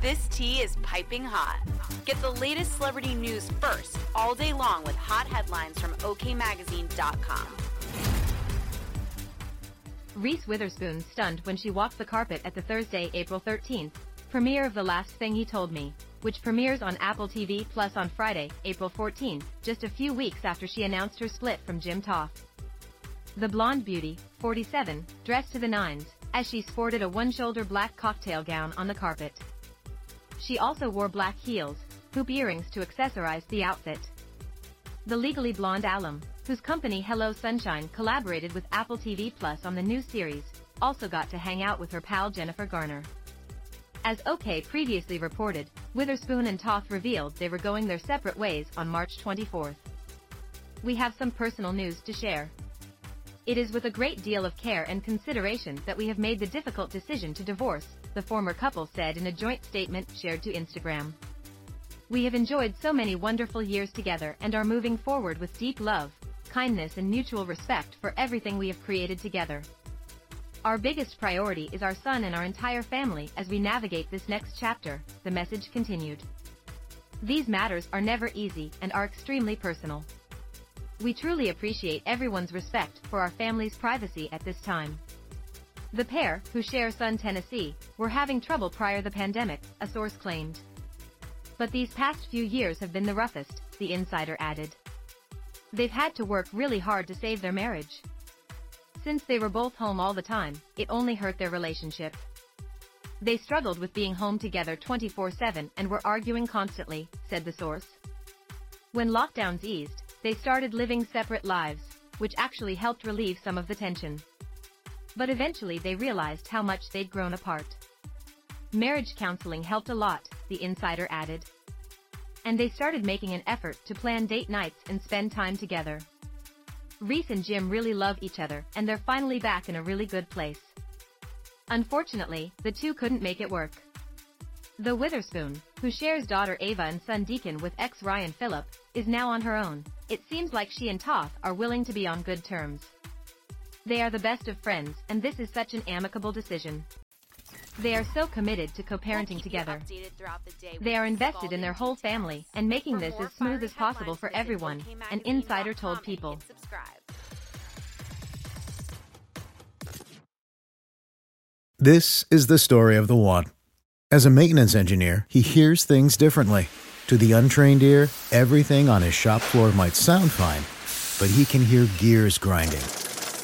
This tea is piping hot. Get the latest celebrity news first all day long with hot headlines from OKmagazine.com. Reese Witherspoon stunned when she walked the carpet at the Thursday, April 13th, premiere of The Last Thing He Told Me, which premieres on Apple TV+ on Friday, April 14th, just a few weeks after she announced her split from Jim Toth. The blonde beauty, 47, dressed to the nines, as she sported a one-shoulder black cocktail gown on the carpet. She also wore black heels, hoop earrings to accessorize the outfit. The legally blonde alum, whose company Hello Sunshine collaborated with Apple TV+ on the new series, also got to hang out with her pal Jennifer Garner. As OK previously reported, Witherspoon and Toth revealed they were going their separate ways on March 24th. We have some personal news to share. It is with a great deal of care and consideration that we have made the difficult decision to divorce, the former couple said in a joint statement shared to Instagram. We have enjoyed so many wonderful years together and are moving forward with deep love, kindness and mutual respect for everything we have created together. Our biggest priority is our son and our entire family as we navigate this next chapter, the message continued. These matters are never easy and are extremely personal. We truly appreciate everyone's respect for our family's privacy at this time. The pair, who share son Tennessee, were having trouble prior to the pandemic, a source claimed. But these past few years have been the roughest, the insider added. They've had to work really hard to save their marriage. Since they were both home all the time, it only hurt their relationship. They struggled with being home together 24/7 and were arguing constantly, said the source. When lockdowns eased, they started living separate lives, which actually helped relieve some of the tension. But eventually they realized how much they'd grown apart. Marriage counseling helped a lot, the insider added. And they started making an effort to plan date nights and spend time together. Reese and Jim really love each other, and they're finally back in a really good place. Unfortunately, the two couldn't make it work. The Witherspoon, who shares daughter Ava and son Deacon with ex Ryan Phillip, is now on her own. It seems like she and Toth are willing to be on good terms. They are the best of friends, and this is such an amicable decision. They are so committed to co-parenting together. They are invested in their whole family and making this as smooth as possible for everyone, an insider told People. This is the story of the one. As a maintenance engineer, he hears things differently. To the untrained ear, everything on his shop floor might sound fine, but he can hear gears grinding